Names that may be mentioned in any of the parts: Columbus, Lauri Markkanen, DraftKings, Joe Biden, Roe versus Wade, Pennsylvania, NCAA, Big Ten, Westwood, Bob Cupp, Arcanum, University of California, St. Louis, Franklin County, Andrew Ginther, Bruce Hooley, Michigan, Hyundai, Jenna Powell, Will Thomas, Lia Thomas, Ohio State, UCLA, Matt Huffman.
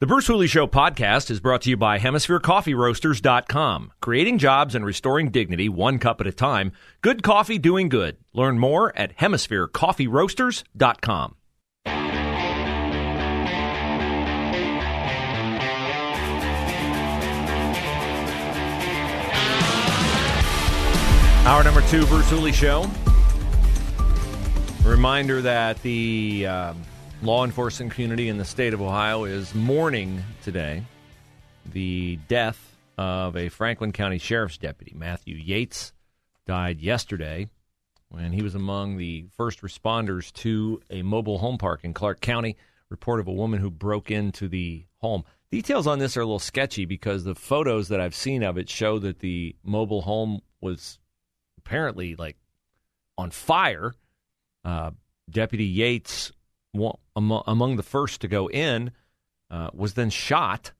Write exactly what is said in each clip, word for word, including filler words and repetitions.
The Bruce Hooley Show podcast is brought to you by Hemisphere Coffee Roasters dot com. Creating jobs and restoring dignity one cup at a time. Good coffee doing good. Learn more at Hemisphere Coffee Roasters dot com. Hour number two, Bruce Hooley Show. A reminder that the... Um, law enforcement community in the state of Ohio is mourning today the death of a Franklin County Sheriff's deputy. Matthew Yates died yesterday when he was among the first responders to a mobile home park in Clark County. Report of a woman who broke into the home. Details on this are a little sketchy because the photos that I've seen of it show that the mobile home was apparently like on fire. Uh, Deputy Yates, among the first to go in, uh, was then shot.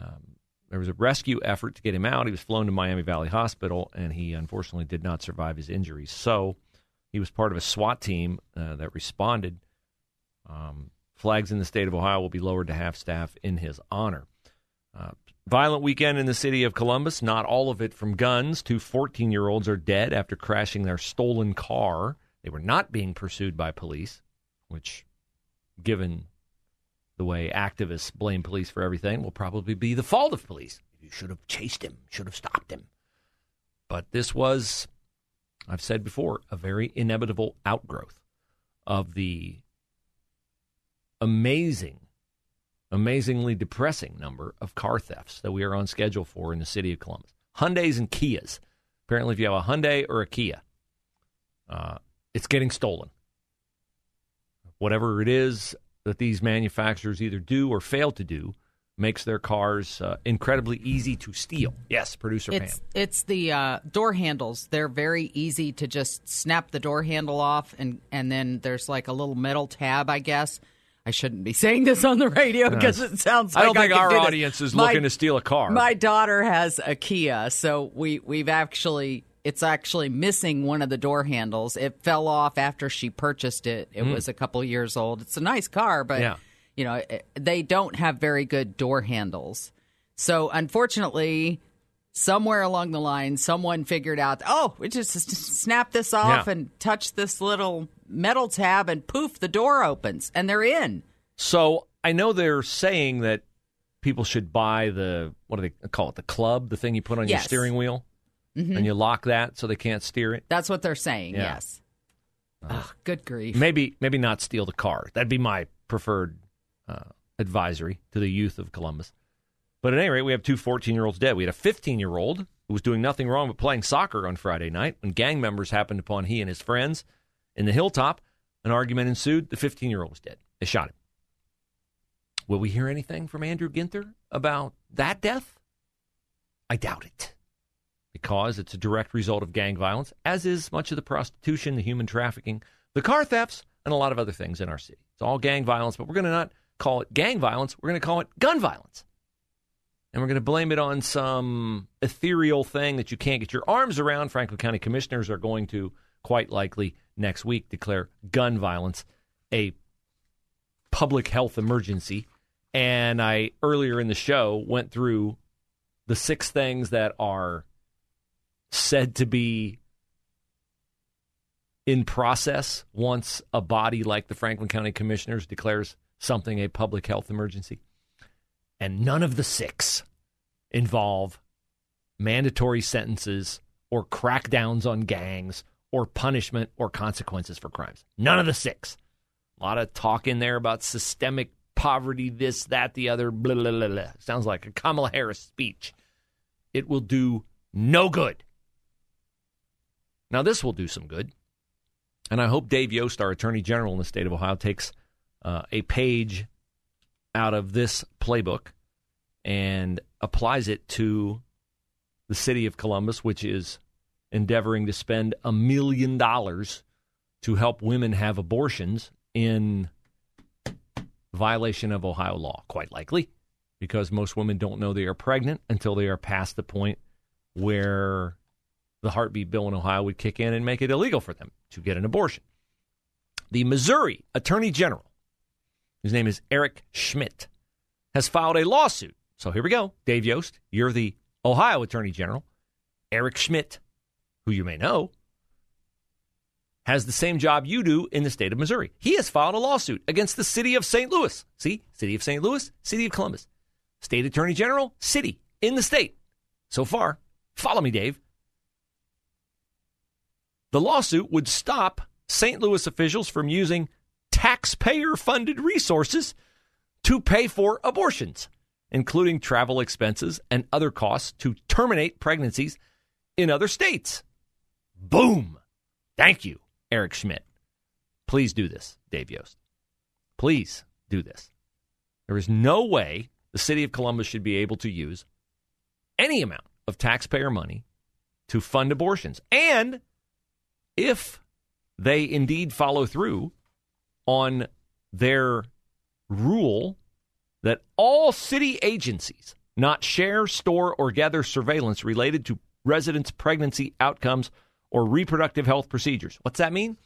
Um, there was a rescue effort to get him out. He was flown to Miami Valley Hospital, and he unfortunately did not survive his injuries. So he was part of a SWAT team uh, that responded. Um, flags in the state of Ohio will be lowered to half staff in his honor. Uh, violent weekend in the city of Columbus, not all of it from guns. Two fourteen-year-olds are dead after crashing their stolen car. They were not being pursued by police, which... given the way activists blame police for everything, will probably be the fault of police. You should have chased him, should have stopped him. But this was, I've said before, a very inevitable outgrowth of the amazing, amazingly depressing number of car thefts that we are on schedule for in the city of Columbus. Hyundais and Kias. Apparently, if you have a Hyundai or a Kia, uh, it's getting stolen. Whatever it is that these manufacturers either do or fail to do makes their cars uh, incredibly easy to steal. Yes, producer Pam. It's, it's the uh, door handles. They're very easy to just snap the door handle off, and, and then there's like a little metal tab, I guess. I shouldn't be saying this on the radio because it sounds like I don't think I our audience is my, looking to steal a car. My daughter has a Kia, so we, we've actually... It's actually missing one of the door handles. It fell off after she purchased it. It mm. was a couple years old. It's a nice car, but yeah. you know they don't have very good door handles. So unfortunately, somewhere along the line, someone figured out, oh, we just snap this off yeah. and touch this little metal tab, and poof, the door opens, and they're in. So I know they're saying that people should buy the, what do they call it, the club, the thing you put on yes. your steering wheel? Mm-hmm. And you lock that so they can't steer it? That's what they're saying, yeah. yes. Uh, Ugh, good grief. Maybe maybe not steal the car. That'd be my preferred uh, advisory to the youth of Columbus. But at any rate, we have two fourteen-year-olds dead. We had a fifteen-year-old who was doing nothing wrong but playing soccer on Friday night when gang members happened upon he and his friends in the hilltop. An argument ensued. The fifteen-year-old was dead. They shot him. Will we hear anything from Andrew Ginther about that death? I doubt it. Because it's a direct result of gang violence, as is much of the prostitution, the human trafficking, the car thefts, and a lot of other things in our city. It's all gang violence, but we're going to not call it gang violence. We're going to call it gun violence. And we're going to blame it on some ethereal thing that you can't get your arms around. Franklin County commissioners are going to, quite likely next week, declare gun violence a public health emergency. And I, earlier in the show, went through the six things that are said to be in process once a body like the Franklin County Commissioners declares something a public health emergency. And none of the six involve mandatory sentences or crackdowns on gangs or punishment or consequences for crimes. None of the six. A lot of talk in there about systemic poverty, this, that, the other, blah, blah, blah, blah. Sounds like a Kamala Harris speech. It will do no good. Now, this will do some good, and I hope Dave Yost, our Attorney General in the state of Ohio, takes uh, a page out of this playbook and applies it to the city of Columbus, which is endeavoring to spend a million dollars to help women have abortions in violation of Ohio law, quite likely, because most women don't know they are pregnant until they are past the point where the heartbeat bill in Ohio would kick in and make it illegal for them to get an abortion. The Missouri Attorney General, whose name is Eric Schmitt, has filed a lawsuit. So here we go. Dave Yost, you're the Ohio Attorney General. Eric Schmitt, who you may know, has the same job you do in the state of Missouri. He has filed a lawsuit against the city of Saint Louis. See? City of Saint Louis, city of Columbus. State Attorney General, city in the state. So far, follow me, Dave. The lawsuit would stop Saint Louis officials from using taxpayer-funded resources to pay for abortions, including travel expenses and other costs to terminate pregnancies in other states. Boom. Thank you, Eric Schmitt. Please do this, Dave Yost. Please do this. There is no way the city of Columbus should be able to use any amount of taxpayer money to fund abortions. And if they indeed follow through on their rule that all city agencies not share, store, or gather surveillance related to residents' pregnancy outcomes or reproductive health procedures. What's that mean?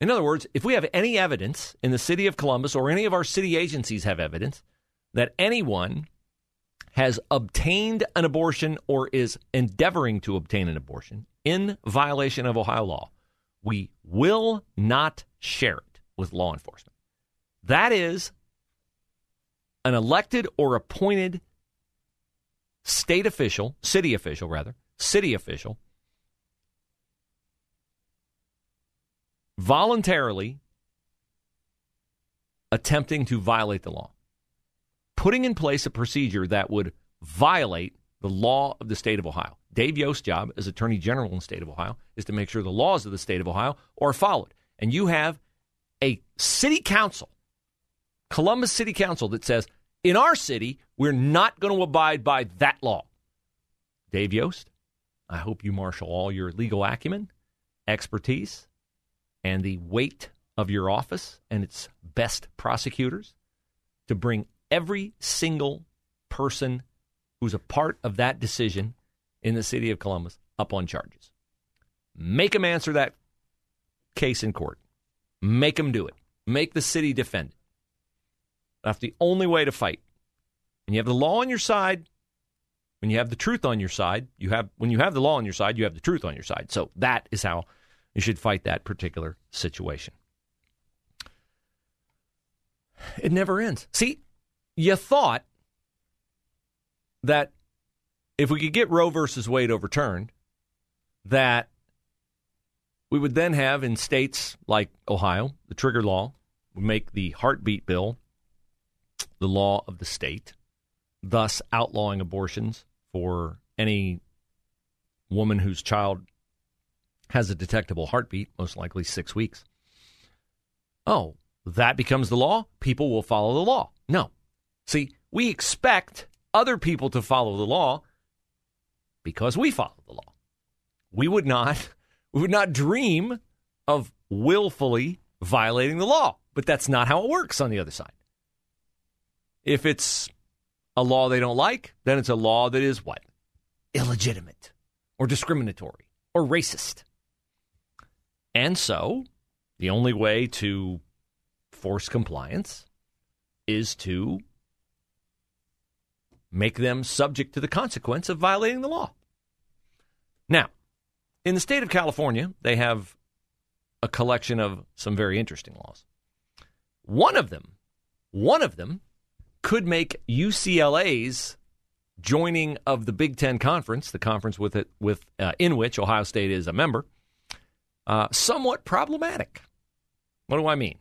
In other words, if we have any evidence in the city of Columbus or any of our city agencies have evidence that anyone has obtained an abortion or is endeavoring to obtain an abortion in violation of Ohio law, we will not share it with law enforcement. That is an elected or appointed state official, city official rather, city official, voluntarily attempting to violate the law, putting in place a procedure that would violate the law of the state of Ohio. Dave Yost's job as Attorney General in the state of Ohio is to make sure the laws of the state of Ohio are followed. And you have a city council, Columbus City Council, that says, in our city, we're not going to abide by that law. Dave Yost, I hope you marshal all your legal acumen, expertise, and the weight of your office and its best prosecutors to bring every single person who's a part of that decision in the city of Columbus up on charges. Make them answer that case in court. Make them do it. Make the city defend it. That's the only way to fight. When you have the law on your side, when you have the truth on your side, you have when you have the law on your side, you have the truth on your side. So that is how you should fight that particular situation. It never ends. See, you thought that if we could get Roe versus Wade overturned, that we would then have in states like Ohio, the trigger law would make the heartbeat bill the law of the state, thus outlawing abortions for any woman whose child has a detectable heartbeat, most likely six weeks. Oh, that becomes the law? People will follow the law. No. See, we expect other people to follow the law because we follow the law. We would not, we would not dream of willfully violating the law, but that's not how it works on the other side. If it's a law they don't like, then it's a law that is what? Illegitimate or discriminatory or racist. And so the only way to force compliance is to make them subject to the consequence of violating the law. Now, in the state of California, they have a collection of some very interesting laws. One of them, one of them, could make U C L A's joining of the Big Ten Conference, the conference with it, with uh, in which Ohio State is a member, uh, somewhat problematic. What do I mean?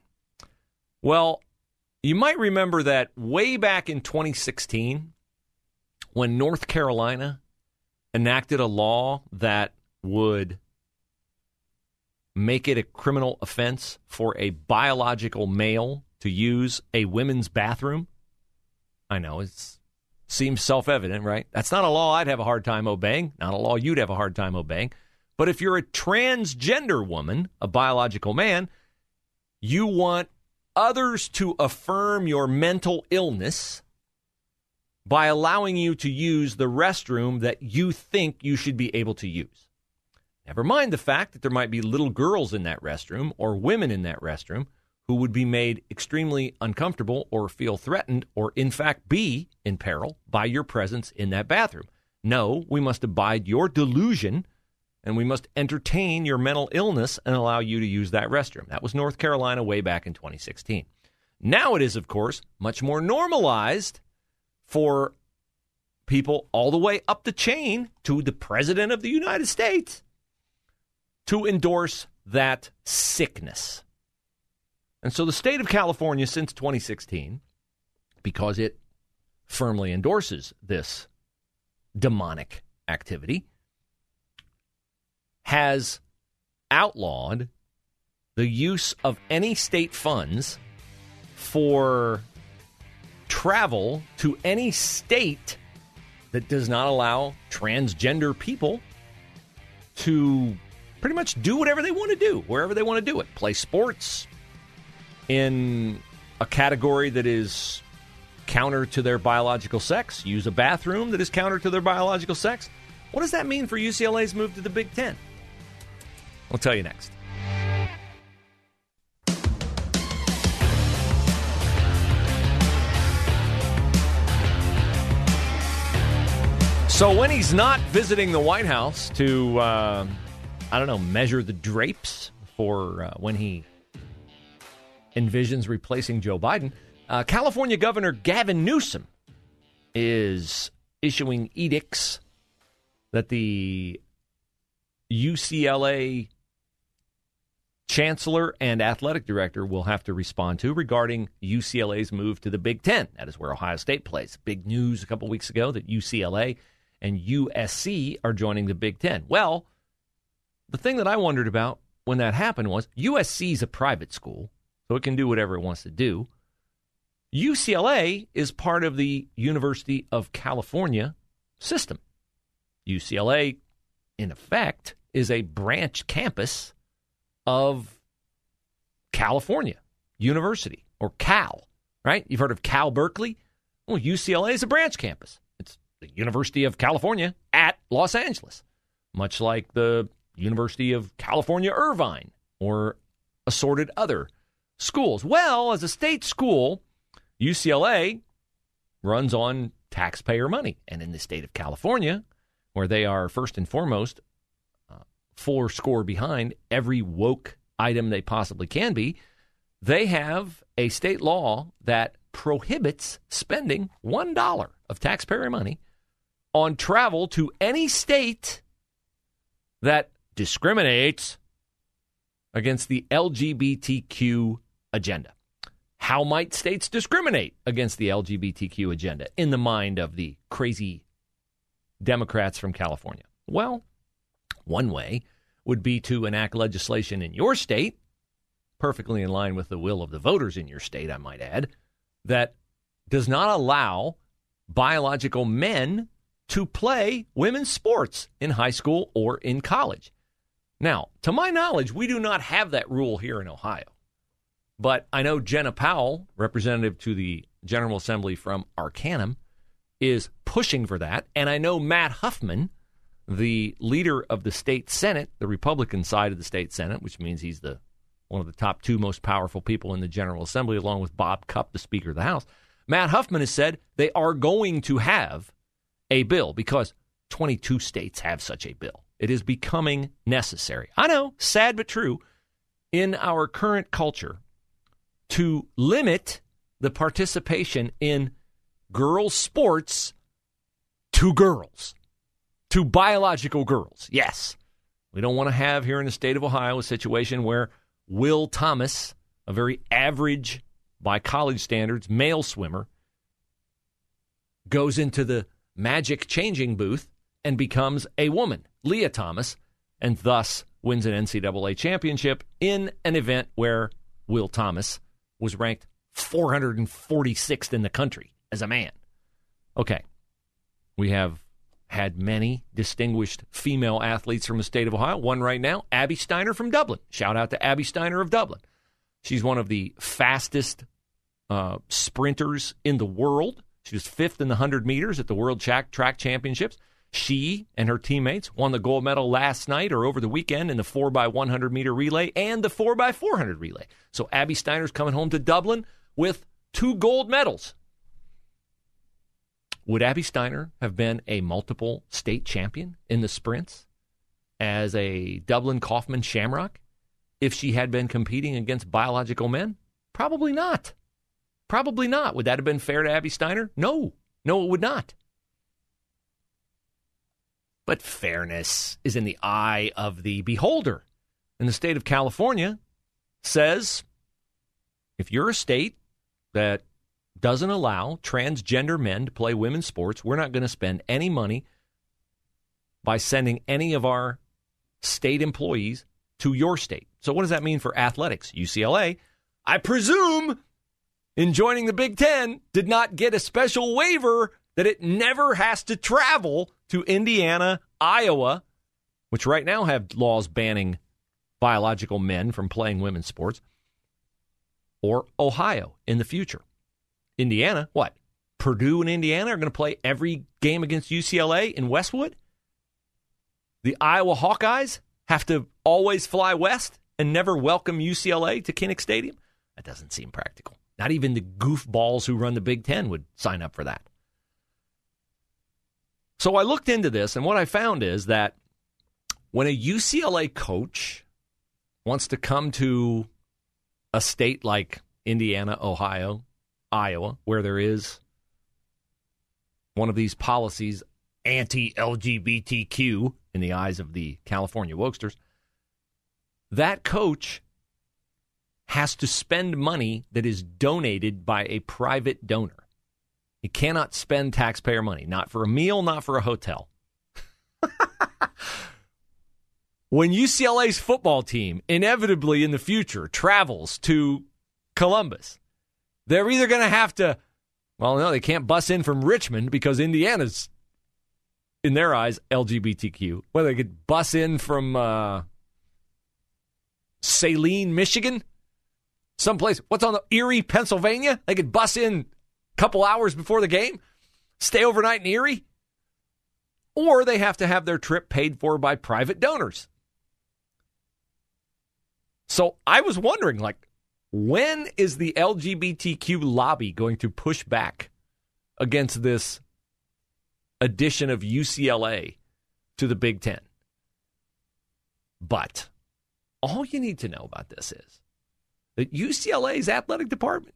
Well, you might remember that way back in twenty sixteen, when North Carolina enacted a law that would make it a criminal offense for a biological male to use a women's bathroom? I know, it seems self-evident, right? That's not a law I'd have a hard time obeying, not a law you'd have a hard time obeying. But if you're a transgender woman, a biological man, you want others to affirm your mental illness by allowing you to use the restroom that you think you should be able to use. Never mind the fact that there might be little girls in that restroom or women in that restroom who would be made extremely uncomfortable or feel threatened or, in fact, be in peril by your presence in that bathroom. No, we must abide your delusion, and we must entertain your mental illness and allow you to use that restroom. That was North Carolina way back in twenty sixteen. Now it is, of course, much more normalized for people all the way up the chain to the President of the United States to endorse that sickness. And so the state of California since twenty sixteen, because it firmly endorses this demonic activity, has outlawed the use of any state funds for travel to any state that does not allow transgender people to pretty much do whatever they want to do, wherever they want to do it. Play sports in a category that is counter to their biological sex, use a bathroom that is counter to their biological sex. What does that mean for U C L A's move to the Big Ten? I'll tell you next. So when he's not visiting the White House to, uh, I don't know, measure the drapes for uh, when he envisions replacing Joe Biden, uh, California Governor Gavin Newsom is issuing edicts that the U C L A chancellor and athletic director will have to respond to regarding U C L A's move to the Big Ten. That is where Ohio State plays. Big news a couple weeks ago that U C L A and U S C are joining the Big Ten. Well, the thing that I wondered about when that happened was U S C is a private school, so it can do whatever it wants to do. U C L A is part of the University of California system. U C L A, in effect, is a branch campus of California University, or Cal, right? You've heard of Cal Berkeley? Well, U C L A is a branch campus. It's the University of California at Los Angeles, much like the University of California, Irvine, or assorted other schools. Well, as a state school, U C L A runs on taxpayer money, and in the state of California, where they are first and foremost uh, four score behind every woke item they possibly can be, they have a state law that prohibits spending one dollar of taxpayer money on travel to any state that discriminates against the L G B T Q agenda. How might states discriminate against the L G B T Q agenda in the mind of the crazy Democrats from California? Well, one way would be to enact legislation in your state, perfectly in line with the will of the voters in your state, I might add, that does not allow biological men to play women's sports in high school or in college. Now, to my knowledge, we do not have that rule here in Ohio. But I know Jenna Powell, representative to the General Assembly from Arcanum, is pushing for that. And I know Matt Huffman, the leader of the state Senate, the Republican side of the state Senate, which means he's the one of the top two most powerful people in the General Assembly, along with Bob Cupp, the Speaker of the House. Matt Huffman has said they are going to have a bill because twenty-two states have such a bill. It is becoming necessary. I know, sad but true, in our current culture, to limit the participation in girls' sports to girls, to biological girls. Yes, we don't want to have here in the state of Ohio a situation where Will Thomas, a very average, by college standards, male swimmer, goes into the magic changing booth and becomes a woman, Lia Thomas, and thus wins an N C double A championship in an event where Will Thomas was ranked four hundred forty-sixth in the country as a man. Okay. We have had many distinguished female athletes from the state of Ohio. One right now, Abby Steiner from Dublin. Shout out to Abby Steiner of Dublin. She's one of the fastest uh, sprinters in the world. She was fifth in the one hundred meters at the World Track, Track Championships. She and her teammates won the gold medal last night or over the weekend in the four by one hundred meter relay and the four by four hundred relay. So Abby Steiner's coming home to Dublin with two gold medals. Would Abby Steiner have been a multiple state champion in the sprints as a Dublin Kaufman Shamrock if she had been competing against biological men? Probably not. Probably not. Would that have been fair to Abby Steiner? No. No, it would not. But fairness is in the eye of the beholder. And the state of California says if you're a state that doesn't allow transgender men to play women's sports, we're not going to spend any money by sending any of our state employees to your state. So what does that mean for athletics? U C L A, I presume, in joining the Big Ten, did not get a special waiver that it never has to travel to Indiana, Iowa, which right now have laws banning biological men from playing women's sports, or Ohio in the future. Indiana, what? Purdue and Indiana are going to play every game against U C L A in Westwood? The Iowa Hawkeyes have to always fly west and never welcome U C L A to Kinnick Stadium? That doesn't seem practical. Not even the goofballs who run the Big Ten would sign up for that. So I looked into this, and what I found is that when a U C L A coach wants to come to a state like Indiana, Ohio, Iowa, where there is one of these policies, anti-L G B T Q, in the eyes of the California wokesters, that coach has to spend money that is donated by a private donor. He cannot spend taxpayer money, not for a meal, not for a hotel. When U C L A's football team inevitably in the future travels to Columbus, they're either going to have to, well, no, they can't bus in from Richmond because Indiana's, in their eyes, L G B T Q. Whether they could bus in from uh, Saline, Michigan, someplace. What's on the Erie, Pennsylvania? They could bus in a couple hours before the game, stay overnight in Erie. Or they have to have their trip paid for by private donors. So I was wondering, like, when is the L G B T Q lobby going to push back against this addition of U C L A to the Big Ten? But all you need to know about this is that U C L A's athletic department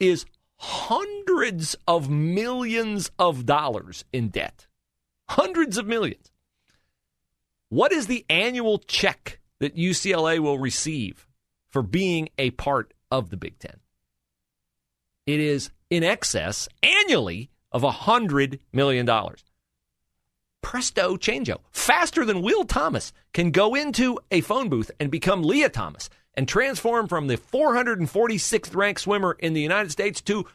is hundreds of millions of dollars in debt. Hundreds of millions. What is the annual check that U C L A will receive for being a part of the Big Ten? It is in excess annually of one hundred million dollars. Presto changeo. Faster than Will Thomas can go into a phone booth and become Lia Thomas and transform from the four hundred forty-sixth ranked swimmer in the United States to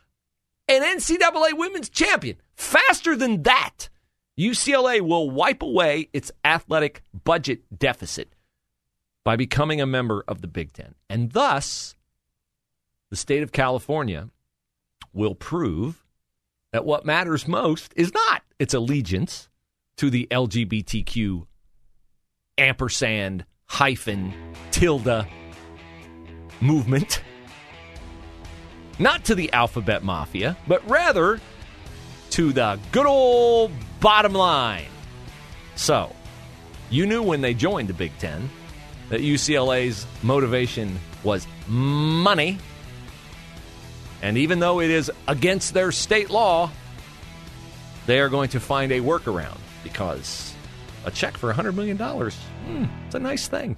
an N C double A women's champion. Faster than that, U C L A will wipe away its athletic budget deficit by becoming a member of the Big Ten. And thus, the state of California will prove that what matters most is not its allegiance to the L G B T Q ampersand hyphen tilde movement, not to the alphabet mafia, but rather to the good old bottom line. So, you knew when they joined the Big Ten that U C L A's motivation was money. And even though it is against their state law, they are going to find a workaround because a check for one hundred million dollars, mm, it's a nice thing.